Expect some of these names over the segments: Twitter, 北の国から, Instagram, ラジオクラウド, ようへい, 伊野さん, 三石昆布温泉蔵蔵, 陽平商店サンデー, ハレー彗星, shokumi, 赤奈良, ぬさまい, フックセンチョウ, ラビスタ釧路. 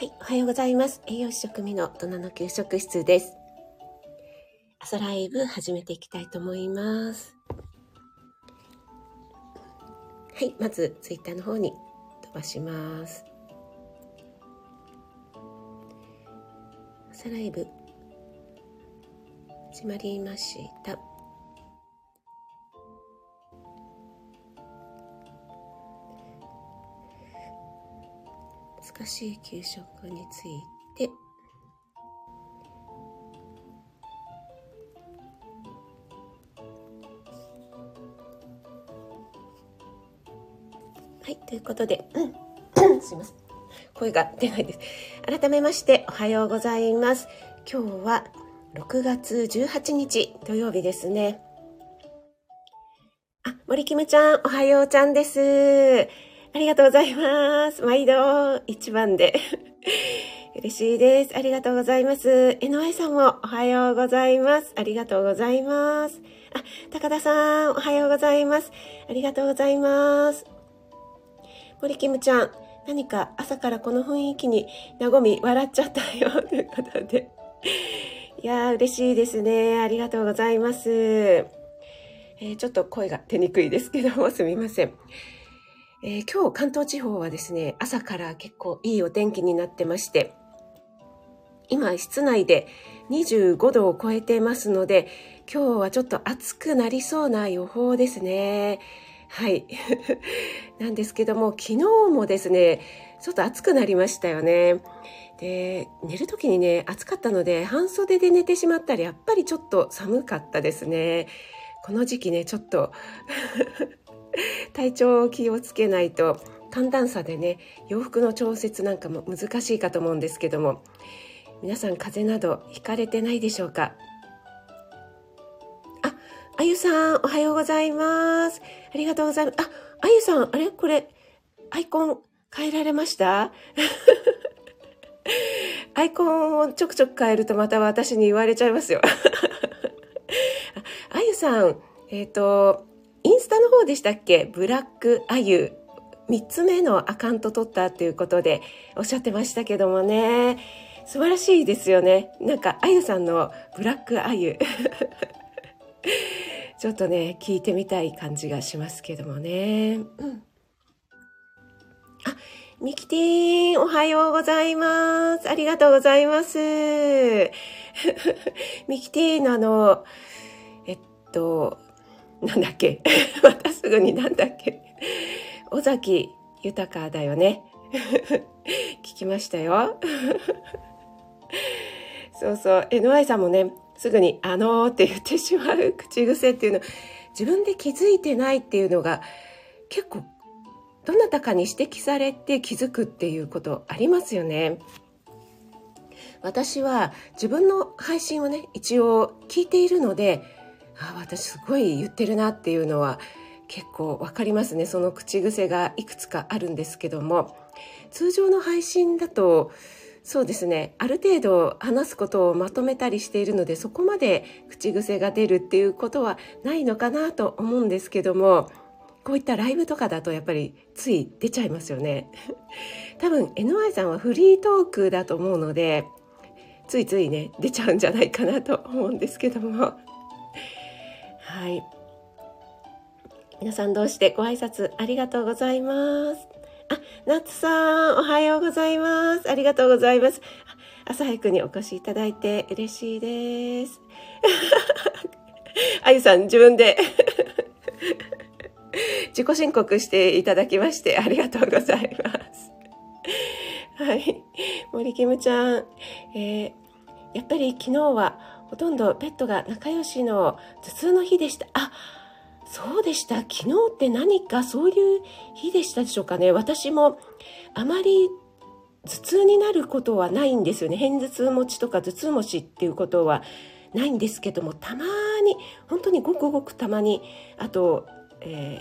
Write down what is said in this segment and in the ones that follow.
はい、おはようございます。栄養士食味の大人の給食室です。朝ライブ始めていきたいと思います。はい、まずツイッターの方に飛ばします。朝ライブ始まりました。難しい給食について、はい、ということで、すいません、声が出ないです。改めましておはようございます。今日は6月18日土曜日ですね。あ、森キムちゃん、おはようちゃんです。ありがとうございます。毎度一番で嬉しいです。ありがとうございます。NY さんもおはようございます。ありがとうございます。あ、高田さん、おはようございます。ありがとうございます。森キムちゃん、何か朝からこの雰囲気に和み笑っちゃったよということで。いやー、嬉しいですね。ありがとうございます。ちょっと声が出にくいですけども、すみません。今日関東地方はですね、朝から結構いいお天気になってまして、今室内で25度を超えてますので、今日はちょっと暑くなりそうな予報ですね。はいなんですけども、昨日もですねちょっと暑くなりましたよね。で、寝る時にね、暑かったので半袖で寝てしまったら、やっぱりちょっと寒かったですね。この時期ね、ちょっと体調を気をつけないと、寒暖差でね、洋服の調節なんかも難しいかと思うんですけども、皆さん風邪などひかれてないでしょうか。あ、あゆさん、おはようございます。ありがとうございます。あ、あゆさん、あれ、これアイコン変えられましたアイコンをちょくちょく変えるとまた私に言われちゃいますよあゆさん、インスタの方でしたっけ、ブラックあゆ3つ目のアカウント取ったということでおっしゃってましたけどもね、素晴らしいですよね。なんかあゆさんのブラックあゆちょっとね聞いてみたい感じがしますけどもね、あ、ミキティーン、おはようございます。ありがとうございますミキティーンのなんだっけまたすぐになんだっけ、尾崎豊だよね聞きましたよそうそう、 NY さんもね、すぐにって言ってしまう口癖っていうの、自分で気づいてないっていうのが結構どなたかに指摘されて気づくっていうことありますよね。私は自分の配信をね一応聞いているので、あ、私すごい言ってるなっていうのは結構わかりますね。その口癖がいくつかあるんですけども、通常の配信だとそうですね、ある程度話すことをまとめたりしているので、そこまで口癖が出るっていうことはないのかなと思うんですけども、こういったライブとかだとやっぱりつい出ちゃいますよね多分 NY さんはフリートークだと思うので、ついついね出ちゃうんじゃないかなと思うんですけども、はい、皆さんどうしてご挨拶ありがとうございます。あ、ナツさん、おはようございます。ありがとうございます。朝早くにお越しいただいて嬉しいですあゆさん、自分で自己申告していただきましてありがとうございますはい、森キムちゃん、やっぱり昨日はほとんどペットが仲良しの頭痛の日でした。あ、そうでした。昨日って何かそういう日でしたでしょうかね。私もあまり頭痛になることはないんですよね。偏頭痛持ちとか頭痛持ちっていうことはないんですけども、たまに、本当にごくごくたまに、あと、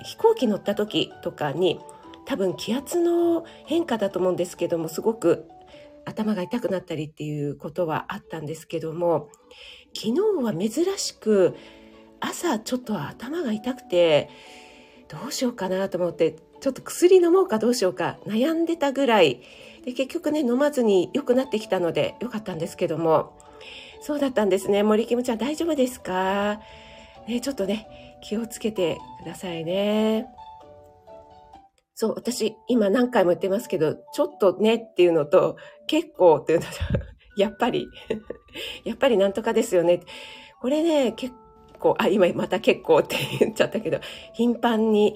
飛行機乗った時とかに、多分気圧の変化だと思うんですけども、すごく頭が痛くなったりっていうことはあったんですけども、昨日は珍しく朝ちょっと頭が痛くてどうしようかなと思って、ちょっと薬飲もうかどうしようか悩んでたぐらいで、結局ね飲まずに良くなってきたので良かったんですけども、そうだったんですね。森キムちゃん大丈夫ですかね、ちょっとね気をつけてくださいね。そう、私今何回も言ってますけど、ちょっとねっていうのと結構っていうのとやっぱりなんとかですよね。これね結構、あ、今また結構って言っちゃったけど、頻繁に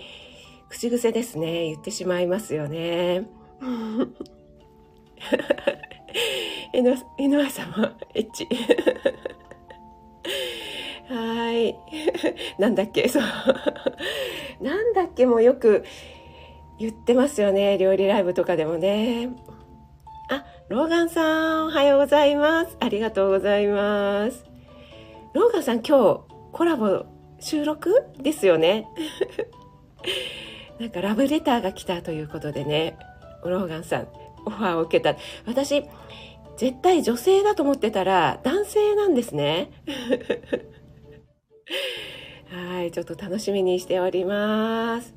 口癖ですね、言ってしまいますよね。えのあさま、エッチ。はい。なんだっけ、そう。なんだっけもよく言ってますよね。料理ライブとかでもね。あ、ローガンさん、おはようございます。ありがとうございます。ローガンさん、今日コラボ収録ですよね。なんかラブレターが来たということでね、ローガンさんオファーを受けた。私絶対女性だと思ってたら男性なんですね。はい、ちょっと楽しみにしております。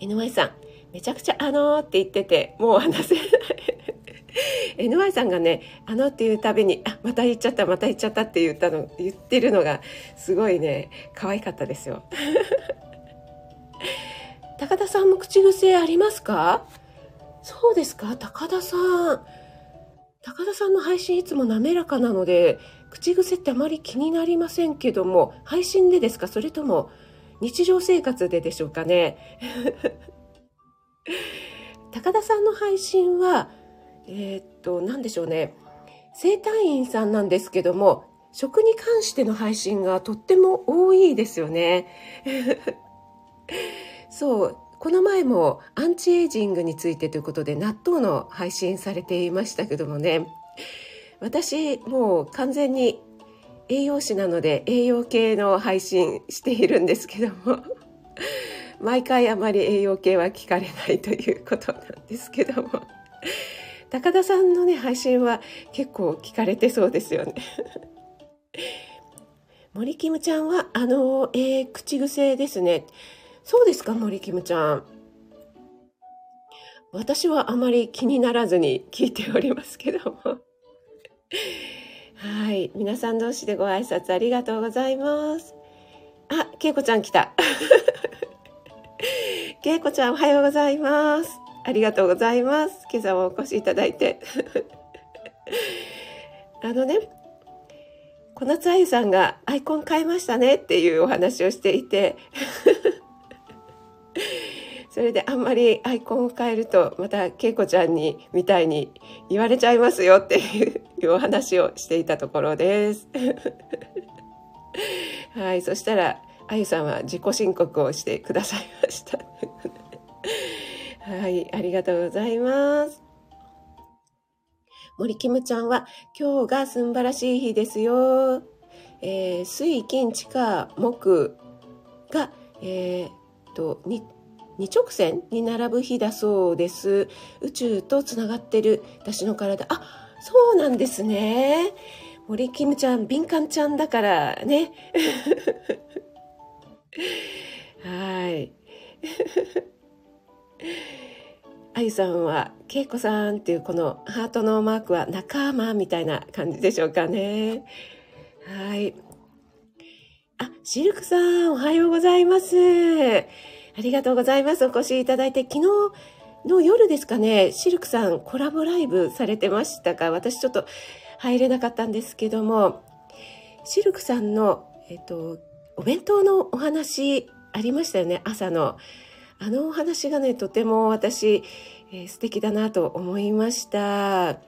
NY さんめちゃくちゃって言っててもう話せない。NY さんがねっていうたびに、あ、また言っちゃったって言ってるのがすごいね可愛かったですよ。高田さんも口癖ありますか？そうですか、高田さんの配信いつも滑らかなので口癖ってあまり気になりませんけども、配信でですか、それとも日常生活ででしょうかね。高田さんの配信は何でしょうね、整体院さんなんですけども、食に関しての配信がとっても多いですよね。そう、この前もアンチエイジングについてということで納豆の配信されていましたけどもね、私もう完全に栄養士なので栄養系の配信しているんですけども、毎回あまり栄養系は聞かれないということなんですけども、高田さんのね配信は結構聞かれてそうですよね。森キムちゃんは口癖ですね。そうですか、森キムちゃん。私はあまり気にならずに聞いておりますけども。はい、皆さん同士でご挨拶ありがとうございます。あ、けいこちゃん来た。けいこちゃんおはようございます。ありがとうございます。今朝もお越しいただいて。小夏あゆさんがアイコン変えましたねっていうお話をしていて、それであんまりアイコンを変えるとまたけいこちゃんにみたいに言われちゃいますよっていうお話をしていたところです。はい、そしたらあゆさんは自己申告をしてくださいました。はい、ありがとうございます。森キムちゃんは、今日がすんばらしい日ですよ。水、金、地下、木が、二直線に並ぶ日だそうです。宇宙とつながってる私の体。あ、そうなんですね。森キムちゃん、敏感ちゃんだからね。はい。あゆさんはけいこさんっていうこのハートのマークは仲間みたいな感じでしょうかね。はい。あ、シルクさんおはようございます。ありがとうございます。お越しいただいて、昨日の夜ですかね、シルクさんコラボライブされてましたか。私ちょっと入れなかったんですけども、シルクさんの、お弁当のお話ありましたよね、朝の。あのお話がねとても私、素敵だなと思いました。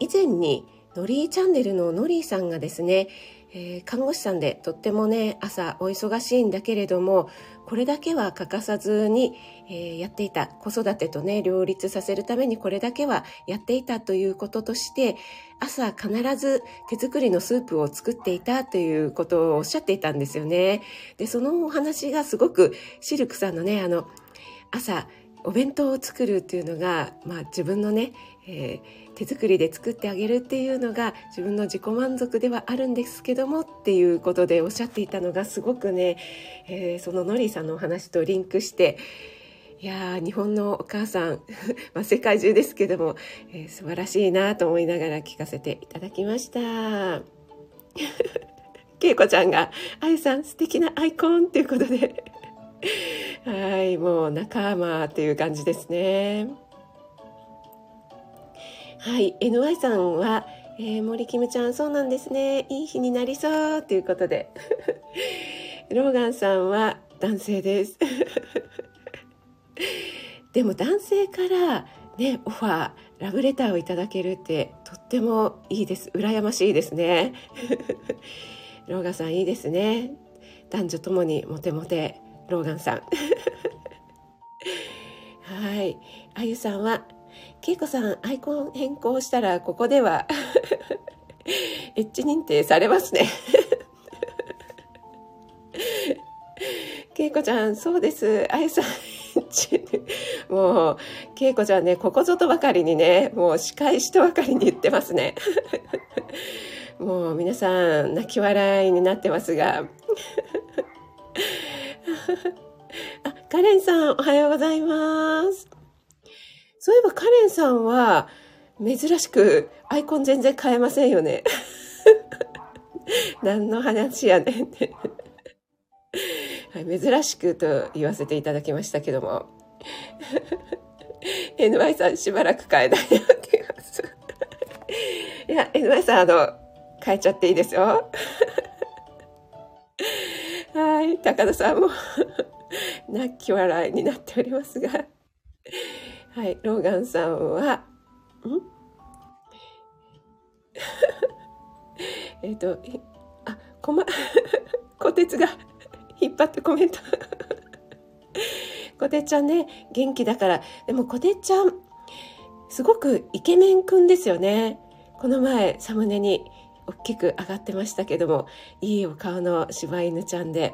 以前にのりーチャンネルののりーさんがですね、看護師さんでとってもね朝お忙しいんだけれども、これだけは欠かさずに、やっていた、子育てとね両立させるためにこれだけはやっていたということとして、朝必ず手作りのスープを作っていたということをおっしゃっていたんですよね。でそのお話がすごく、シルクさんのね朝お弁当を作るっていうのが、自分のね、手作りで作ってあげるっていうのが自分の自己満足ではあるんですけどもっていうことでおっしゃっていたのがすごくね、そのノリーさんのお話とリンクして、いや日本のお母さんまあ世界中ですけども、素晴らしいなと思いながら聞かせていただきましたけいこちゃんがあゆさん素敵なアイコンということではい、もう仲間っていう感じですね。はい、 NY さんは、森キムちゃんそうなんですね、いい日になりそうということでローガンさんは男性ですでも男性から、ね、オファーラブレターをいただけるってとってもいいです、羨ましいですねローガンさんいいですね、男女ともにモテモテローガンさんはい、あゆさんはけいこさんアイコン変更したらここではエッチ認定されますねけいこちゃんそうです、あゆさんもうけいこちゃんね、ここぞとばかりにね、もう仕返しとばかりに言ってますねもう皆さん泣き笑いになってますがあ、カレンさんおはようございます。そういえばカレンさんは珍しくアイコン全然変えませんよね何の話やねんってはい、珍しくと言わせていただきましたけどもNY さんしばらく変えないよって言いますいや NY さん変えちゃっていいですよはい、高田さんも泣き笑いになっておりますが、はい、ローガンさんはあ、小鉄が引っ張ってコメントこてっちゃんね元気だから。でもこてっちゃんすごくイケメンくんですよね。この前サムネに大きく上がってましたけども、いいお顔の柴犬ちゃんで、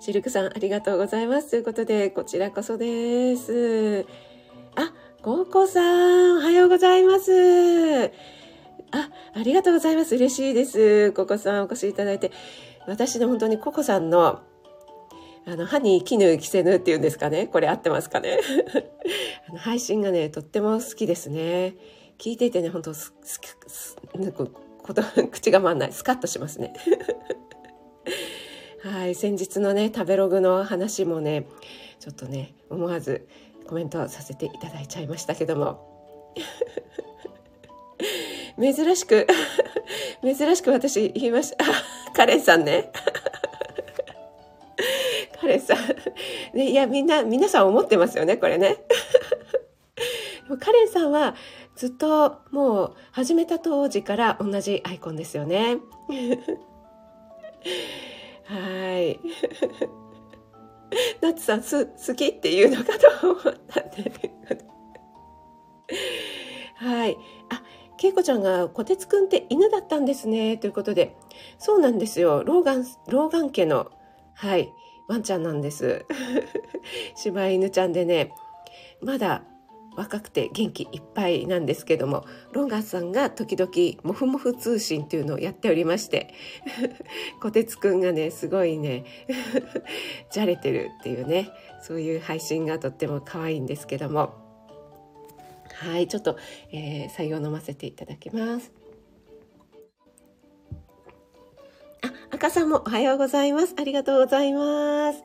シルクさんありがとうございますということで、こちらこそです。あ、ココさんおはようございます。ありがとうございます、嬉しいです。ココさんお越しいただいて、私の本当にココさんの歯に衣着せぬっていうんですかね、これ合ってますかね配信がねとっても好きですね。聞いていてね、本当口が回んない、スカッとしますねはい、先日のね食べログの話もね、ちょっとね思わずコメントさせていただいちゃいましたけども珍しく私言いましたカレンさんねカレンさんね、いや皆さん思ってますよねこれねカレンさんはずっともう始めた当時から同じアイコンですよねはいナッツさん好きっていうのかと思ったんではい、けいこちゃんがこてつくんって犬だったんですねということで、そうなんですよ、ローガン家の、はい、ワンちゃんなんです柴犬ちゃんでね、まだ若くて元気いっぱいなんですけども、ローガンさんが時々モフモフ通信というのをやっておりましてこてつくんがねすごいねじゃれてるっていうね、そういう配信がとっても可愛いんですけども、はい、ちょっと、採用飲ませていただきます。あ、赤さんもおはようございます、ありがとうございます。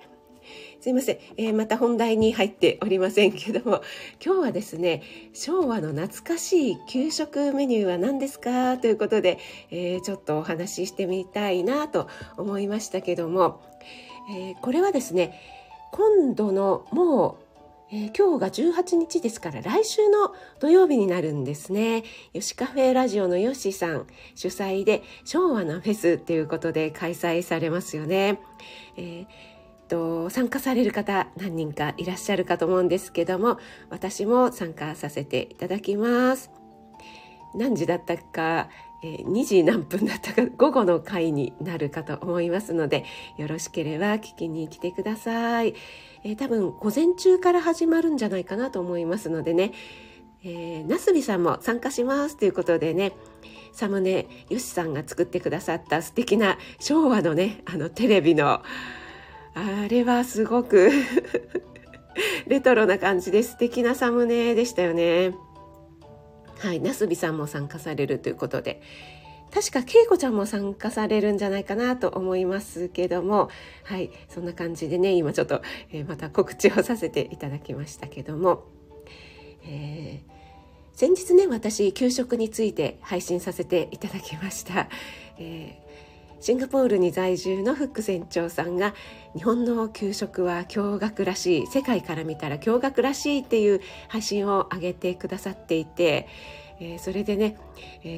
すいません、また本題に入っておりませんけども、今日はですね、昭和の懐かしい給食メニューは何ですかということで、ちょっとお話ししてみたいなと思いましたけども、これはですね、今度のもう今日が18日ですから、来週の土曜日になるんですね。よしカフェラジオのよしさん主催で昭和のフェスっていうことで開催されますよね。参加される方何人かいらっしゃるかと思うんですけども、私も参加させていただきます。何時だったか、2時何分だったか、午後の回になるかと思いますので、よろしければ聞きに来てください。多分午前中から始まるんじゃないかなと思いますのでね、なすびさんも参加しますということでね、サムネヨシさんが作ってくださった素敵な昭和のね、あのテレビのあれはすごくレトロな感じで素敵なサムネでしたよね。はい、なすびさんも参加されるということで、確かけいこちゃんも参加されるんじゃないかなと思いますけども、はい、そんな感じでね、今ちょっと、また告知をさせていただきましたけども、先日ね、私給食について配信させていただきました。シンガポールに在住のフック船長さんが、日本の給食は驚愕らしい、世界から見たら驚愕らしいっていう配信を上げてくださっていて、それでね、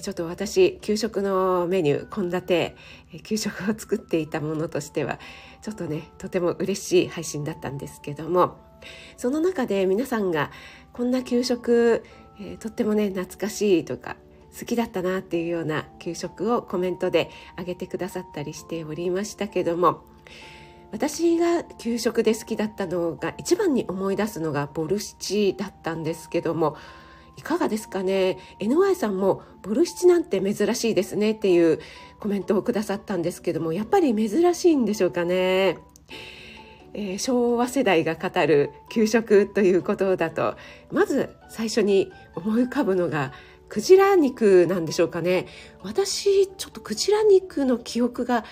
ちょっと私給食のメニュー、献立、給食を作っていたものとしてはちょっとね、とても嬉しい配信だったんですけども、その中で皆さんがこんな給食、とってもね懐かしいとか好きだったなっていうような給食をコメントであげてくださったりしておりましたけども、私が給食で好きだったのが一番に思い出すのがボルシチだったんですけども、いかがですかね。 NY さんもボルシチなんて珍しいですねっていうコメントをくださったんですけども、やっぱり珍しいんでしょうかね。昭和世代が語る給食ということだと、まず最初に思い浮かぶのがクジラ肉なんでしょうかね。私ちょっとクジラ肉の記憶が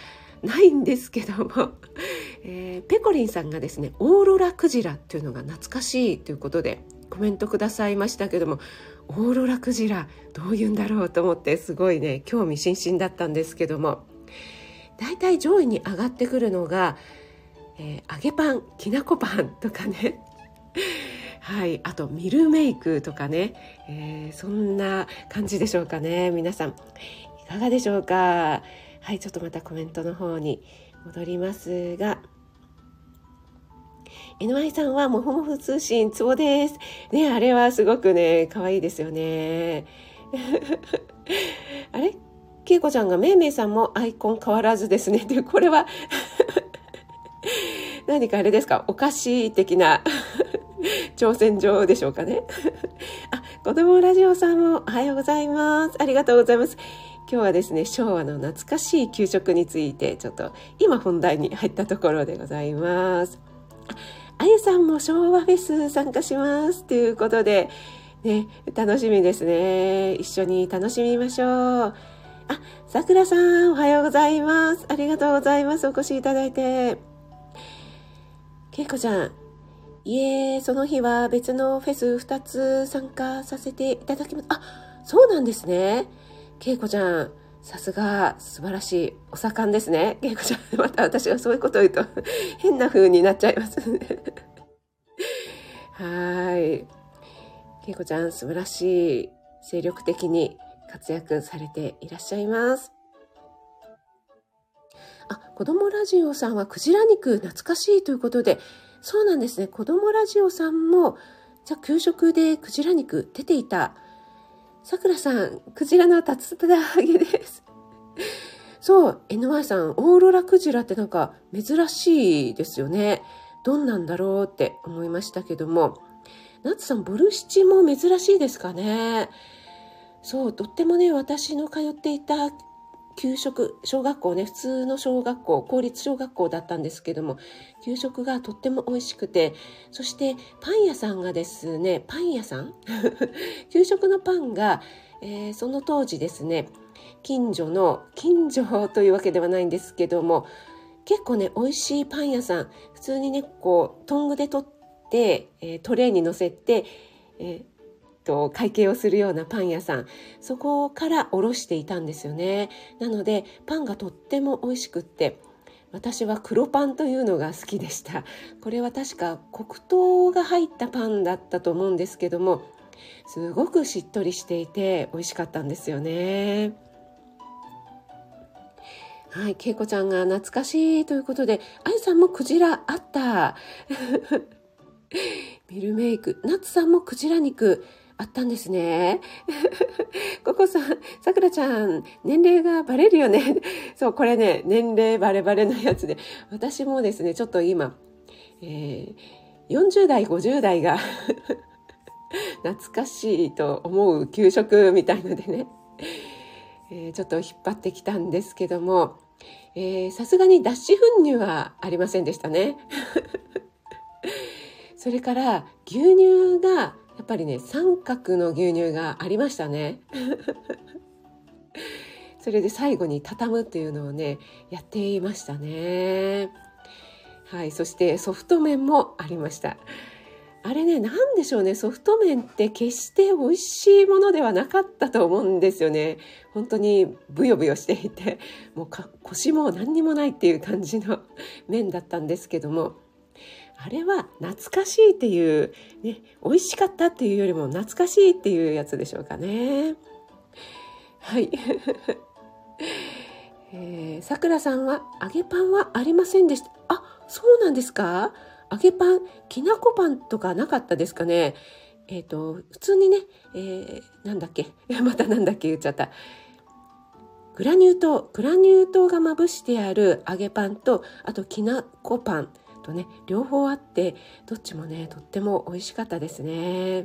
ないんですけども、ペコリンさんがですね、オーロラクジラっていうのが懐かしいということでコメントくださいましたけども、オーロラクジラどういうんだろうと思って、すごいね興味津々だったんですけども、だいたい上位に上がってくるのが、揚げパン、きなこパンとかねはい、あとミルメイクとかね、そんな感じでしょうかね。皆さんいかがでしょうか。はい、ちょっとまたコメントの方に戻りますが、NY さんはもふもふ通信ツボですね。あれはすごくね可愛いですよねあれ、けいこちゃんがめいめいさんもアイコン変わらずですねっていう、これは何かあれですか、お菓子的な挑戦状でしょうかねあ、子供ラジオさんもおはようございます、ありがとうございます。今日はですね、昭和の懐かしい給食についてちょっと今本題に入ったところでございます。あゆさんも昭和フェス参加しますということで、ね、楽しみですね。一緒に楽しみましょう。あ、さくらさんおはようございます、ありがとうございます。お越しいただいて、けいこちゃん、いえ、その日は別のフェス2つ参加させていただきます。あ、そうなんですね。けいこちゃん、さすが素晴らしいお盛んですね。けいこちゃん、また私がそういうことを言うと変な風になっちゃいますねはい、けいこちゃん素晴らしい、精力的に活躍されていらっしゃいます。あ、子どもラジオさんはクジラ肉懐かしいということで、そうなんですね。子どもラジオさんもじゃあ給食でクジラ肉出ていた。さくらさん、クジラの竜田揚げですそう、NY さん、オーロラクジラってなんか珍しいですよね。どんなんだろうって思いましたけども、ナツさん、ボルシチも珍しいですかね。そう、とってもね、私の通っていた給食、小学校ね、普通の小学校、公立小学校だったんですけども、給食がとっても美味しくて、そしてパン屋さんがですね、パン屋さん給食のパンが、その当時ですね、近所というわけではないんですけども、結構ね美味しいパン屋さん、普通にねこうトングで取って、トレーに乗せて、会計をするようなパン屋さん、そこからおろしていたんですよね。なのでパンがとっても美味しくって、私は黒パンというのが好きでした。これは確か黒糖が入ったパンだったと思うんですけども、すごくしっとりしていて美味しかったんですよね。はい、けいこちゃんが懐かしいということで、あゆさんもクジラあったミルメイク、なつさんもクジラ肉あったんですねここさん、さくらちゃん、年齢がバレるよねそう、これね、年齢バレバレのやつで、私もですねちょっと今、40代50代が懐かしいと思う給食みたいのでね、ちょっと引っ張ってきたんですけども、さすがに脱脂粉乳はありませんでしたね。それから牛乳がやっぱりね、三角の牛乳がありましたね。それで最後に畳むというのをね、やっていましたね。はい、そしてソフト麺もありました。あれね、なんでしょうね、ソフト麺って決して美味しいものではなかったと思うんですよね。本当にブヨブヨしていて、もうコシも何にもないっていう感じの麺だったんですけども、あれは懐かしいっていう、ね、美味しかったっていうよりも懐かしいっていうやつでしょうかね。はい。さくらさんは揚げパンはありませんでした。あ、そうなんですか。揚げパン、きなこパンとかなかったですかね。普通にね、なんだっけ、またなんだっけ言っちゃった。グラニュー糖がまぶしてある揚げパンと、あときなこパンとね、両方あって、どっちもね、とっても美味しかったですね。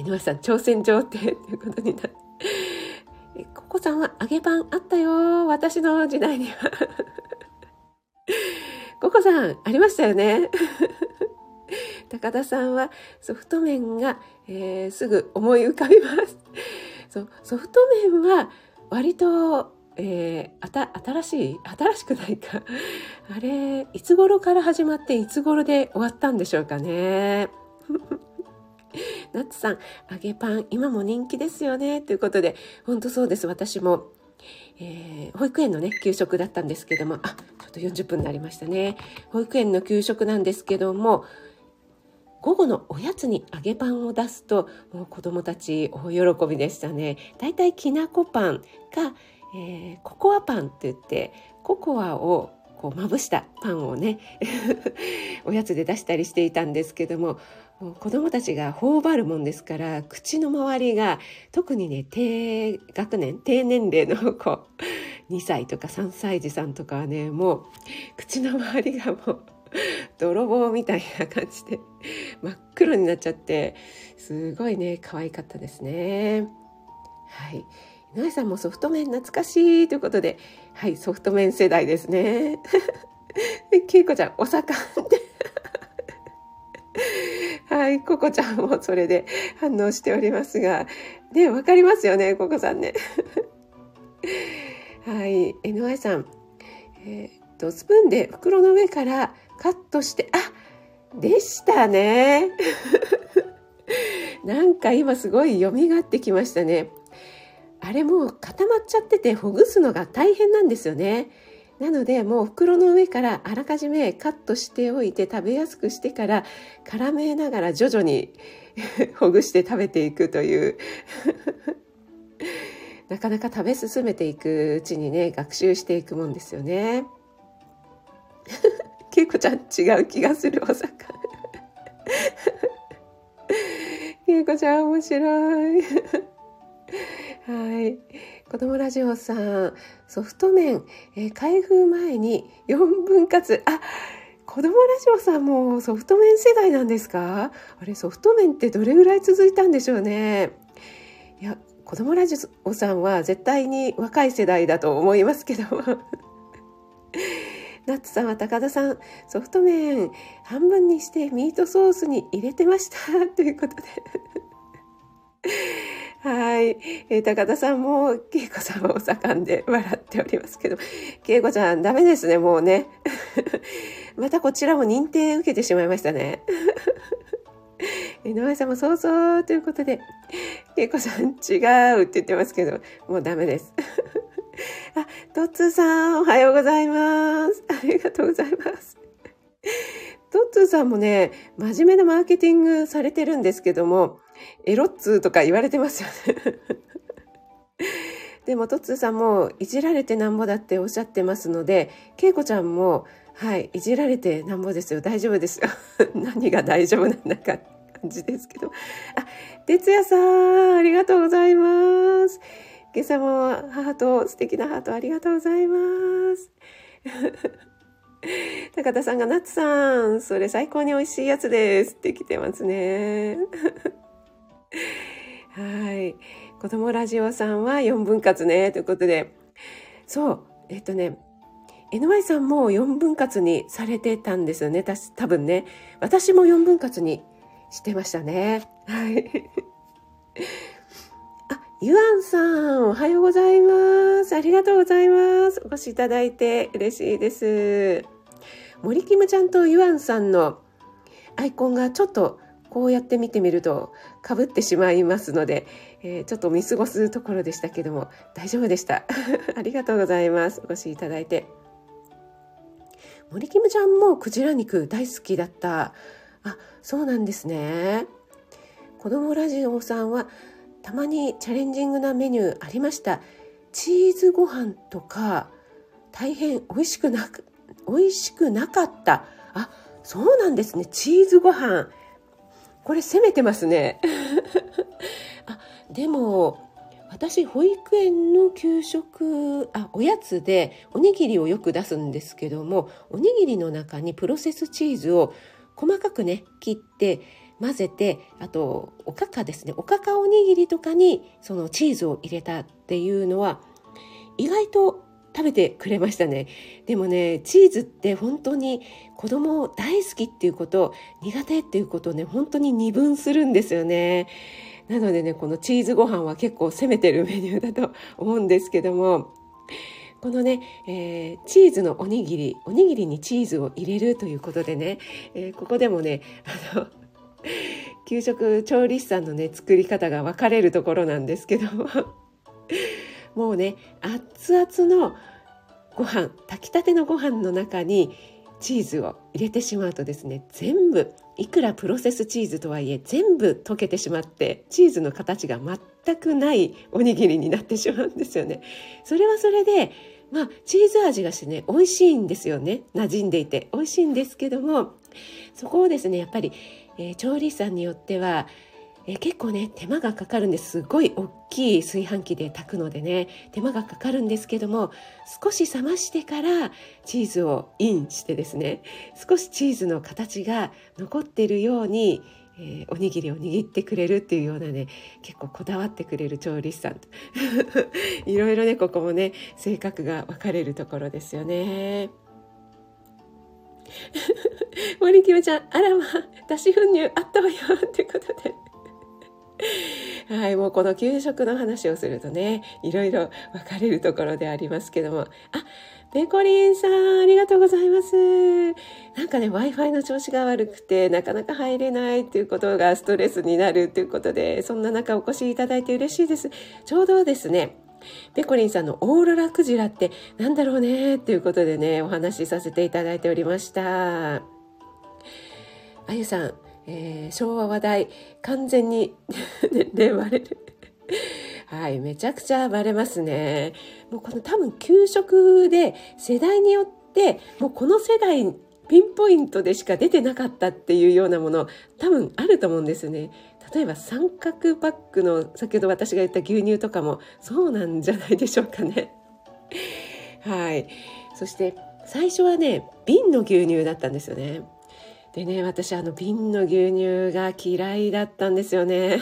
井上さん、挑戦状ってということになる。ココさんは揚げパンあったよ、私の時代には。ココさん、ありましたよね。高田さんはソフト麺が、すぐ思い浮かびます。そう、ソフト麺は割と、新しくないか。あれ、いつ頃から始まっていつ頃で終わったんでしょうかね。ナッツさん、揚げパン今も人気ですよねということで、本当そうです。私も、保育園のね給食だったんですけども、あ、ちょっと40分になりましたね。保育園の給食なんですけども、午後のおやつに揚げパンを出すと、もう子どもたち大喜びでしたね。だいたいきなこパンか、ココアパンって言って、ココアをこうまぶしたパンをねおやつで出したりしていたんですけども、子どもたちが頬張るもんですから、口の周りが特にね、低学年低年齢の子、2歳とか3歳児さんとかはね、もう口の周りがもう泥棒みたいな感じで真っ黒になっちゃって、すごいね可愛かったですね。はい、井上さんもソフト麺懐かしいということで、はい、ソフト麺世代ですね。けいこちゃん、お魚ってはい、ココちゃんもそれで反応しておりますが、ね、わかりますよね、ココさんね。はい、NY さん、スプーンで袋の上からカットして、あ、でしたね。なんか今すごい蘇ってきましたね。あれもう固まっちゃってて、ほぐすのが大変なんですよね。なので、もう袋の上からあらかじめカットしておいて、食べやすくしてから絡めながら徐々にほぐして食べていくというなかなか食べ進めていくうちにね、学習していくもんですよね。けいこちゃん、違う気がする、お魚。けいこちゃん面白い。はい、子どもラジオさん、ソフト麺、開封前に4分割、あ、子どもラジオさんもソフト麺世代なんですか。あれ、ソフト麺ってどれぐらい続いたんでしょうね。いや、子どもラジオさんは絶対に若い世代だと思いますけどもナッツさんは高田さん、ソフト麺半分にしてミートソースに入れてましたということではい、高田さんもけいこさんはお盛んで笑っておりますけど、けいこちゃんダメですね、もうねまたこちらも認定受けてしまいましたね井上さんもそうそうということで、けいこさん違うって言ってますけど、もうダメですあ、とっつーさん、おはようございます、ありがとうございます。とっつーさんもね、真面目なマーケティングされてるんですけども、エロっつーとか言われてますよねでもとっつーさんもいじられてなんぼだっておっしゃってますので、けいこちゃんも、はい、いじられてなんぼですよ、大丈夫ですよ何が大丈夫なんだかって感じですけど、あ、哲也さん、ありがとうございます。今朝もハート、素敵なハートありがとうございます高田さんがナッツさん、それ最高に美味しいやつですって来てますね。はい。子供ラジオさんは4分割ねということで、そうNY さんも4分割にされてたんですよね。多分ね、私も4分割にしてましたね。はい。あ、ゆあんさん、おはようございます。ありがとうございます。お越しいただいて嬉しいです。森キムちゃんとゆあんさんのアイコンがちょっとこうやって見てみるとかぶってしまいますので、ちょっと見過ごすところでしたけども大丈夫でした。ありがとうございます。お越しいただいて。森キムちゃんもクジラ肉大好きだった。あ、そうなんですね。子供ラジオさんはたまにチャレンジングなメニューありました。チーズご飯とか大変美味しくなかった。あ、そうなんですね。チーズご飯。これ攻めてますね。あ、でも私保育園の給食、おやつでおにぎりをよく出すんですけども、おにぎりの中にプロセスチーズを細かくね切って混ぜて、あとおかかですね、おかかおにぎりとかにそのチーズを入れたっていうのは意外と食べてくれましたね。でもね、チーズって本当に子供大好きっていうこと、苦手っていうことをね、本当に二分するんですよね。なのでね、このチーズご飯は結構攻めてるメニューだと思うんですけども、このね、チーズのおにぎりにチーズを入れるということでね、ここでもね、給食調理師さんのね、作り方が分かれるところなんですけども、もうね、熱々のご飯、炊きたてのご飯の中にチーズを入れてしまうとですね、全部いくらプロセスチーズとはいえ全部溶けてしまって、チーズの形が全くないおにぎりになってしまうんですよね。それはそれで、まあチーズ味がしてね、美味しいんですよね。馴染んでいて美味しいんですけども、そこをですねやっぱり、調理師さんによっては結構ね手間がかかるんです。すごい大きい炊飯器で炊くのでね手間がかかるんですけども、少し冷ましてからチーズをインしてですね、少しチーズの形が残っているように、おにぎりを握ってくれるっていうようなね、結構こだわってくれる調理師さんいろいろね、ここもね性格が分かれるところですよね。森キムちゃん、あらま、脱脂粉乳あったわよってことではい、もうこの給食の話をするとねいろいろ分かれるところでありますけども、あ、ペコリンさん、ありがとうございます。なんかね Wi-Fi の調子が悪くてなかなか入れないっていうことがストレスになるということで、そんな中お越しいただいて嬉しいです。ちょうどですねペコリンさんのオーロラクジラってなんだろうねということでねお話しさせていただいておりました。あゆさん、昭和話題完全に年齢バレるはい、めちゃくちゃバレますね。もうこの多分給食で世代によってもうこの世代ピンポイントでしか出てなかったっていうようなもの多分あると思うんですよね。例えば三角パックの先ほど私が言った牛乳とかもそうなんじゃないでしょうかねはい、そして最初はね瓶の牛乳だったんですよね。でね、私瓶の牛乳が嫌いだったんですよね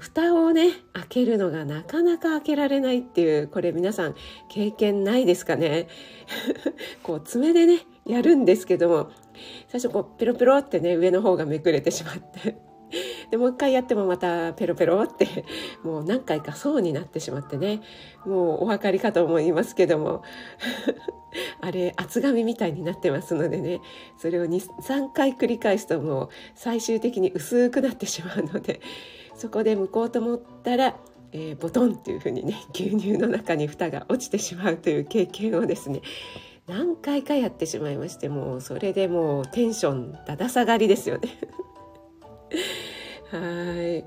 蓋をね開けるのがなかなか開けられないっていう、これ皆さん経験ないですかねこう爪でねやるんですけども、最初こうペロペロってね上の方がめくれてしまってでもう一回やってもまたペロペロってもう何回か層になってしまってね、もうお分かりかと思いますけどもあれ厚紙みたいになってますのでね、それを 2,3 回繰り返すともう最終的に薄くなってしまうので、そこで剥こうと思ったら、ボトンっていう風にね牛乳の中に蓋が落ちてしまうという経験をですね何回かやってしまいまして、もうそれでもうテンションだだ下がりですよねはい、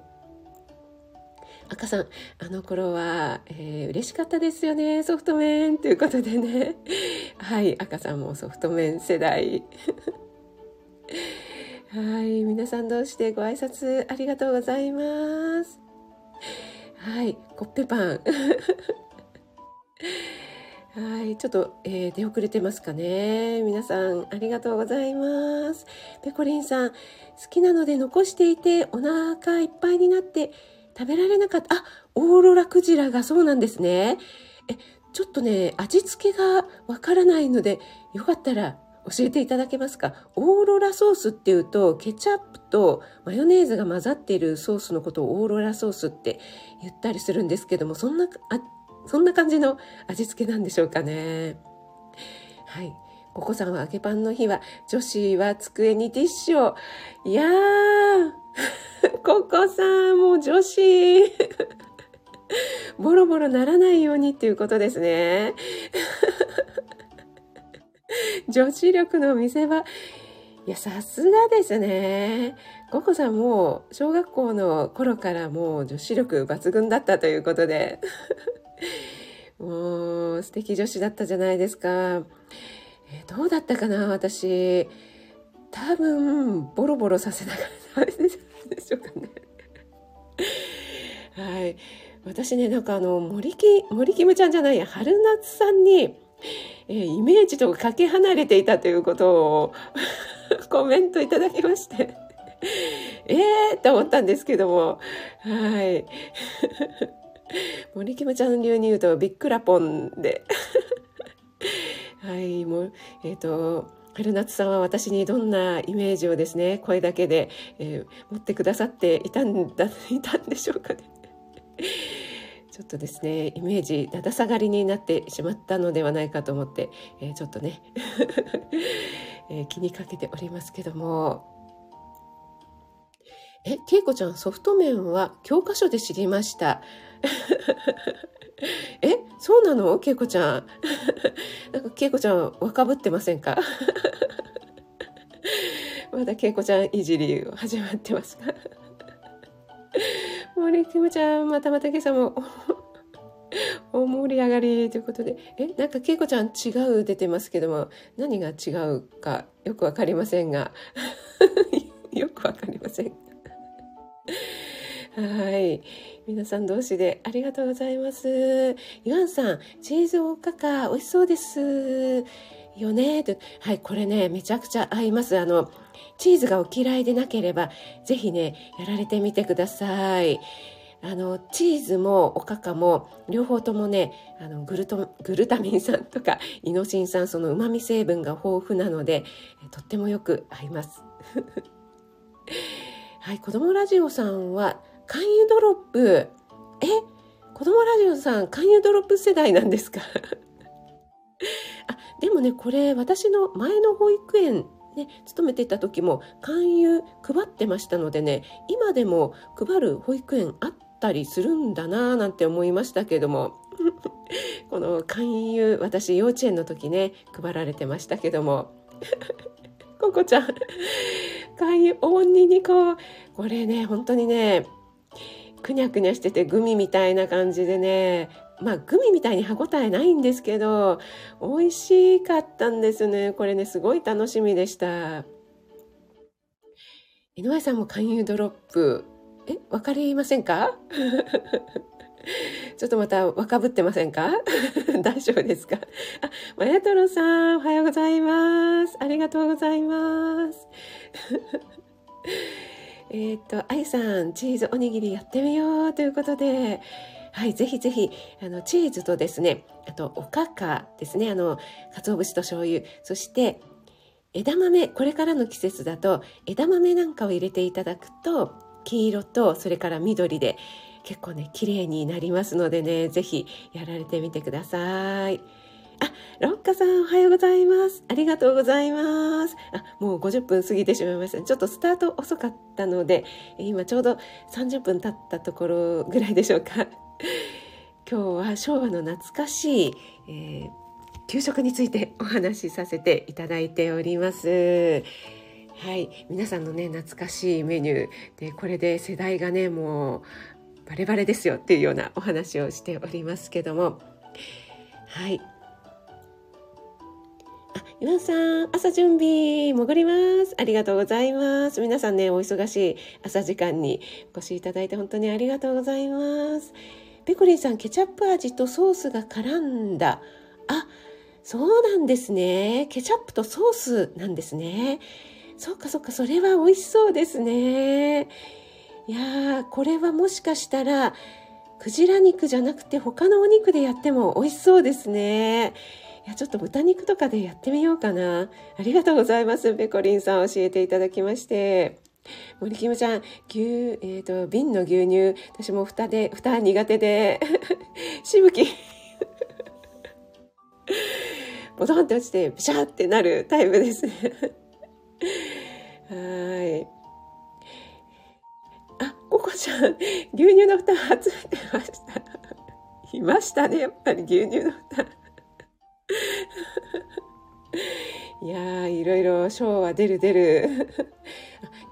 赤さん、あの頃は、嬉しかったですよね、ソフト麺ということでねはい、赤さんもソフト麺世代はい、皆さんどうしてご挨拶ありがとうございます。はい、コッペパンはい、ちょっと、出遅れてますかね。皆さんありがとうございます。ペコリンさん、好きなので残していてお腹いっぱいになって食べられなかった。あ、オーロラクジラがそうなんですね。ちょっとね、味付けがわからないので、よかったら教えていただけますか。オーロラソースっていうと、ケチャップとマヨネーズが混ざっているソースのことをオーロラソースって言ったりするんですけども、そんな感じの味付けなんでしょうかね。はい。ココさんは揚げパンの日は、女子は机にティッシュを。いやー、ココさん、もう女子。ボロボロならないようにっていうことですね。女子力の見せ場。いや、さすがですね。ココさんも小学校の頃からもう女子力抜群だったということで。もう素敵女子だったじゃないですか。どうだったかな、私。多分ボロボロさせながらでしょうかね。はい。私ね、なんか森キムちゃんじゃないや、春夏さんに、イメージとかけ離れていたということをコメントいただきましてと思ったんですけども、はい。森キムちゃん流に言うとびっくらぽんではい、もう春夏さんは私にどんなイメージをですね、声だけで、持ってくださっていたんでしょうかね。ちょっとですね、イメージだだ下がりになってしまったのではないかと思って、ちょっとね、気にかけておりますけども。けいこちゃん、ソフト麺は教科書で知りました。そうなの？けいこちゃん。なんかけいこちゃん若ぶってませんか？まだけいこちゃんいじり始まってますか？森キムちゃん、またまた今朝も大盛り上がりということで、なんかけいこちゃん違う出てますけども、何が違うかよくわかりませんがよくわかりませんはい、皆さん同士でありがとうございます。ユアンさん、チーズおかか美味しそうですよね。はい、これね、めちゃくちゃ合います。チーズがお嫌いでなければ、ぜひね、やられてみてください。チーズもおかかも、両方ともね、グルタミン酸とか、イノシン酸、その旨味成分が豊富なので、とってもよく合います。はい、子供ラジオさんは、肝油ドロップ。子供ラジオさん、肝油ドロップ世代なんですか？でもね、これ私の前の保育園ね、勤めていた時も肝油配ってましたのでね、今でも配る保育園あったりするんだなぁなんて思いましたけどもこの肝油、私幼稚園の時ね、配られてましたけどもココちゃん、肝油おににこ、これね、本当にね、くにゃくにゃしててグミみたいな感じでね、まあ、グミみたいに歯ごたえないんですけど、美味しかったんですね。これね、すごい楽しみでした。井上さんも勧誘ドロップ。わかりませんか？ちょっとまた若ぶってませんか？大丈夫ですか？マヤトロさん、おはようございます。ありがとうございます。あゆさん、チーズおにぎりやってみようということで、はい、ぜひぜひ、チーズとですね、あと、おかかですね、鰹節と醤油、そして、枝豆、これからの季節だと、枝豆なんかを入れていただくと、黄色と、それから緑で、結構ね、綺麗になりますのでね、ぜひ、やられてみてください。ロッカさん、おはようございます。ありがとうございます。もう50分過ぎてしまいました。ちょっとスタート遅かったので、今ちょうど30分経ったところぐらいでしょうか。今日は昭和の懐かしい、給食についてお話しさせていただいております。はい、皆さんのね、懐かしいメニューで、これで世代がね、もうバレバレですよっていうようなお話をしておりますけども、はい。皆さん、朝準備潜ります。ありがとうございます。皆さんね、お忙しい朝時間にお越しいただいて本当にありがとうございます。ペコリンさん、ケチャップ味とソースが絡んだ。あ、そうなんですね。ケチャップとソースなんですね。そっかそっか、それは美味しそうですね。いや、これはもしかしたらクジラ肉じゃなくて他のお肉でやっても美味しそうですね。いや、ちょっと豚肉とかでやってみようかな。ありがとうございます。ペコリンさん、教えていただきまして。森キムちゃん、瓶の牛乳。私も蓋苦手で。しぶき。ボトンって落ちて、ビシャーってなるタイプですね。はい。あ、ココちゃん、牛乳の蓋集めてました。いましたね、やっぱり牛乳の蓋。いやー、いろいろ賞は出る出る。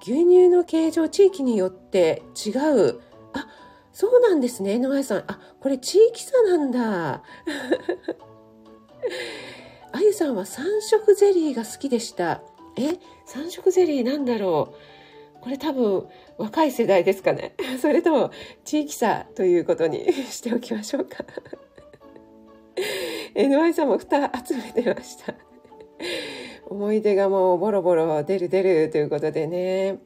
牛乳の形状、地域によって違う。あ、そうなんですね、野上さん。あ、これ地域差なんだ。あゆさんは3色ゼリーが好きでした。3色ゼリーなんだろう。これ多分、若い世代ですかね。それとも地域差ということにしておきましょうか。NY さんも蓋集めてました。思い出がもうボロボロ出る出るということでね。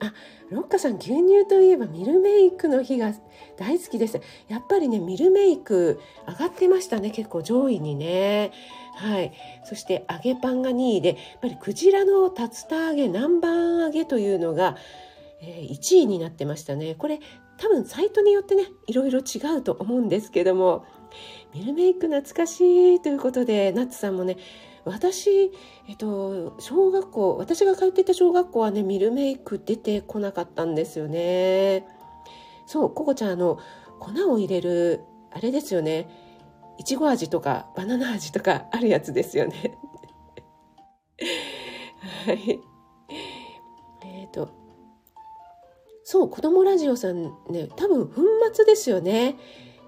あ、ロッカさん、牛乳といえばミルメイクの日が大好きです。やっぱりね、ミルメイク上がってましたね。結構上位にね。はい。そして揚げパンが2位で、やっぱりクジラの竜田揚げ、南蛮揚げというのが1位になってましたね。これ多分サイトによってね、いろいろ違うと思うんですけども、ミルメイク懐かしいということで、ナッツさんもね、私、私が通っていた小学校はね、ミルメイク出てこなかったんですよね。そう、ココちゃん、粉を入れるあれですよね。いちご味とかバナナ味とかあるやつですよね。はい。そう、子供ラジオさんね、多分粉末ですよね。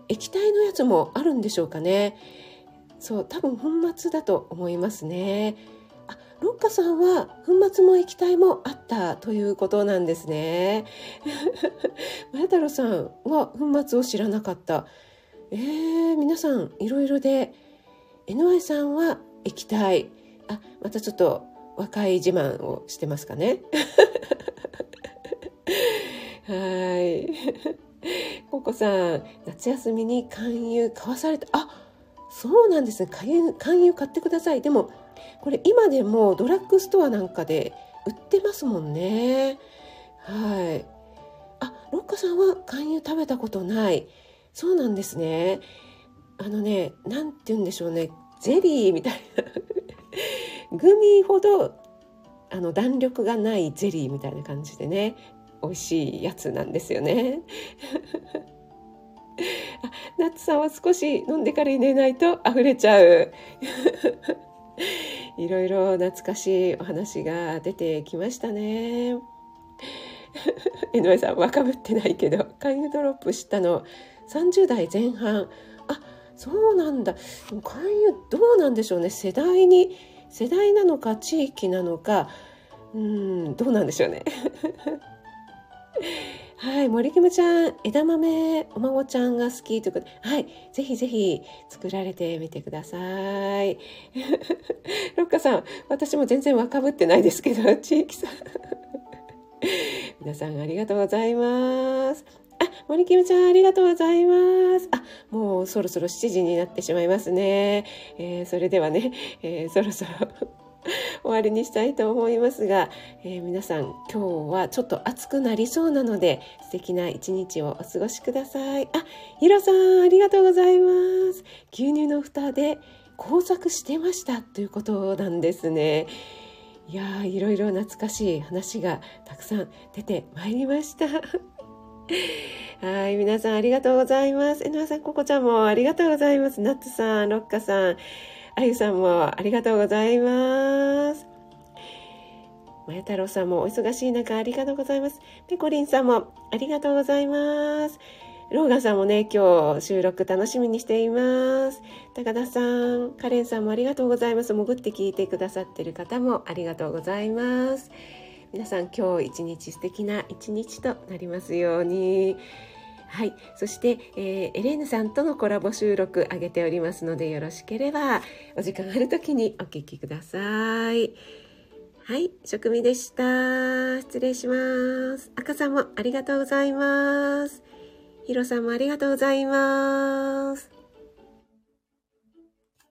液体のやつもあるんでしょうかね。そう、多分粉末だと思いますね。あ、ロッカさんは粉末も液体もあったということなんですね。マヤ太郎さんは粉末を知らなかった。皆さんいろいろで、NY さんは液体。あ、またちょっと若い自慢をしてますかね。はい。ココさん、夏休みに勧誘買わされた。あ、そうなんですね。勧誘買ってください。でも、これ今でもドラッグストアなんかで売ってますもんね。はい。あ、ロッカさんは勧誘食べたことない。そうなんですね。なんて言うんでしょうね。ゼリーみたいな。グミほど、弾力がないゼリーみたいな感じでね。美味しいやつなんですよね。ナッツさんは少し飲んでから寝ないと溢れちゃう。いろいろ懐かしいお話が出てきましたね。江上さん、若ぶってないけど、勧誘ドロップしたの30代前半。あ、そうなんだ。勧誘どうなんでしょうね。世代なのか地域なのか、どうなんでしょうね。はい、森キムちゃん、枝豆お孫ちゃんが好きということで、はい、ぜひぜひ作られてみてください。ロッカさん、私も全然若ぶってないですけど、地域さん。皆さんありがとうございます。あ、森キムちゃん、ありがとうございます。あ、もうそろそろ7時になってしまいますね。それではね、そろそろ。終わりにしたいと思いますが、皆さん今日はちょっと暑くなりそうなので、素敵な一日をお過ごしください。あ、ひろさん、ありがとうございます。牛乳の蓋で工作してましたということなんですね。いやー、いろいろ懐かしい話がたくさん出てまいりました。はい、皆さんありがとうございます。えのあさん、ここちゃんもありがとうございます。ナッツさん、ロッカさん、あゆさんもありがとうございます。まや太郎さんもお忙しい中ありがとうございます。ぺこりんさんもありがとうございます。ローガンさんもね、今日収録楽しみにしています。高田さん、カレンさんもありがとうございます。潜って聞いてくださってる方もありがとうございます。皆さん今日一日素敵な一日となりますように。はい、そして、エレーヌさんとのコラボ収録上げておりますので、よろしければお時間あるときにお聞きください。はい、食味でした。失礼します。赤さんもありがとうございます。ヒロさんもありがとうございます。